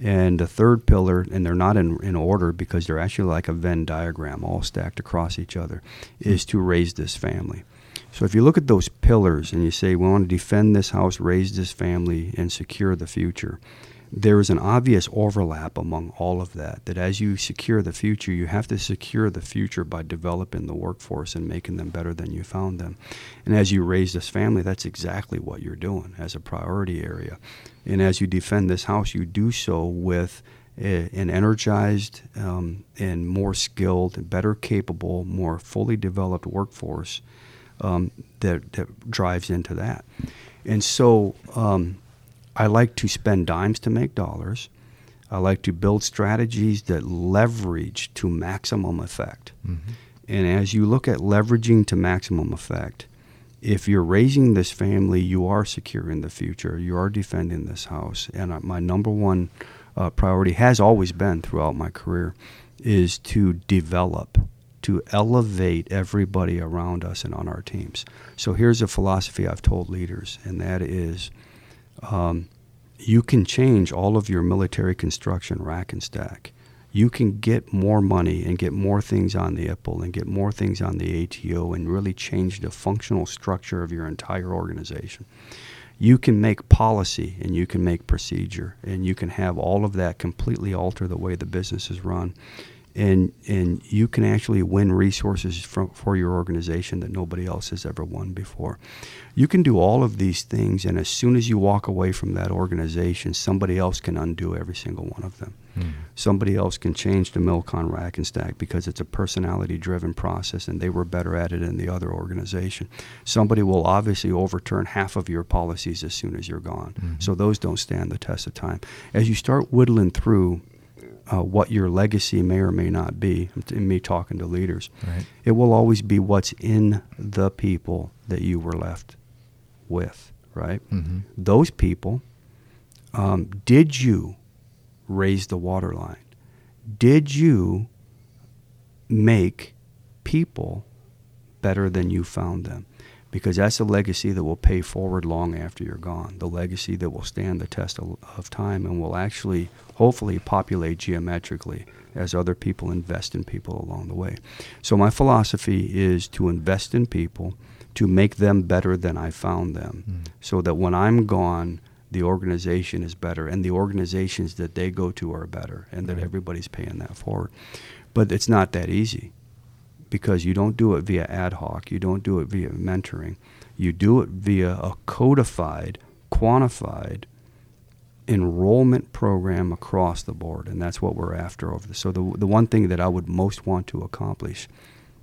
And the third pillar, and they're not in, in order because they're actually like a Venn diagram, all stacked across each other, is to raise this family. So if you look at those pillars and you say, we want to defend this house, raise this family, and secure the future, there is an obvious overlap among all of that, that as you secure the future, you have to secure the future by developing the workforce and making them better than you found them. And as you raise this family, that's exactly what you're doing as a priority area. And as you defend this house, you do so with a, an energized um, and more skilled, better capable, more fully developed workforce um, that, that drives into that. And so um, I like to spend dimes to make dollars. I like to build strategies that leverage to maximum effect. Mm-hmm. And as you look at leveraging to maximum effect, if you're raising this family, you are securing the future. You are defending this house. And my number one uh, priority has always been throughout my career is to develop, to elevate everybody around us and on our teams. So here's a philosophy I've told leaders, and that is um, you can change all of your military construction rack and stack. You can get more money and get more things on the I P P L and get more things on the A T O and really change the functional structure of your entire organization. You can make policy and you can make procedure and you can have all of that completely alter the way the business is run. And and you can actually win resources from, for your organization that nobody else has ever won before. You can do all of these things, and as soon as you walk away from that organization, somebody else can undo every single one of them. Mm. Somebody else can change the Milcon rack and stack because it's a personality-driven process, and they were better at it in the other organization. Somebody will obviously overturn half of your policies as soon as you're gone, mm-hmm, so those don't stand the test of time. As you start whittling through Uh, what your legacy may or may not be, in me talking to leaders, right, it will always be what's in the people that you were left with, right? Mm-hmm. Those people, um, did you raise the water line? Did you make people better than you found them? Because that's a legacy that will pay forward long after you're gone, the legacy that will stand the test of, of time and will actually hopefully populate geometrically as other people invest in people along the way. So my philosophy is to invest in people, to make them better than I found them, mm, so that when I'm gone, the organization is better and the organizations that they go to are better and right, that everybody's paying that forward. But it's not that easy, because you don't do it via ad hoc, you don't do it via mentoring, you do it via a codified, quantified enrollment program across the board, and that's what we're after over this. So the the one thing that I would most want to accomplish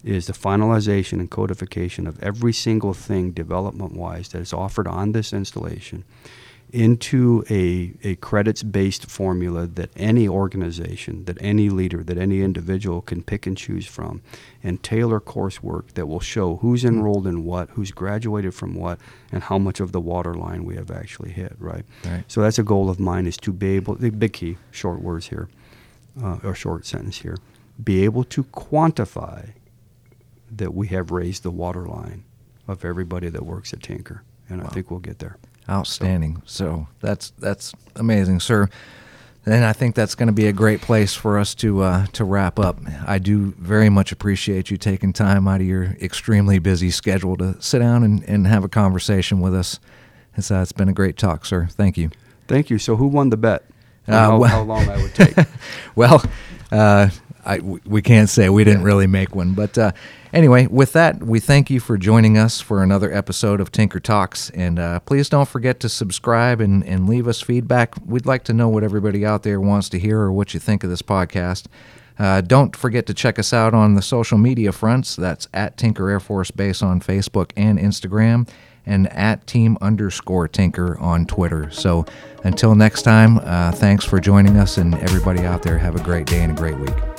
is the finalization and codification of every single thing development-wise that is offered on this installation into a, a credits-based formula that any organization, that any leader, that any individual can pick and choose from and tailor coursework that will show who's enrolled in what, who's graduated from what, and how much of the water line we have actually hit, right? Right. So that's a goal of mine, is to be able, the big key, short words here, uh, or short sentence here, be able to quantify that we have raised the water line of everybody that works at Tinker. And wow. I think we'll get there. Outstanding. So, so that's that's amazing, sir. And I think that's going to be a great place for us to uh, to wrap up. I do very much appreciate you taking time out of your extremely busy schedule to sit down and, and have a conversation with us. And so it's been a great talk, sir. Thank you. Thank you. So who won the bet? Uh, how, well, how long that would take? well, uh, I, we can't say. We didn't really make one. But uh, anyway, with that, we thank you for joining us for another episode of Tinker Talks. And uh, please don't forget to subscribe and, and leave us feedback. We'd like to know what everybody out there wants to hear or what you think of this podcast. Uh, don't forget to check us out on the social media fronts. That's at Tinker Air Force Base on Facebook and Instagram, and at team underscore Tinker on Twitter. So until next time, uh, thanks for joining us. And everybody out there, have a great day and a great week.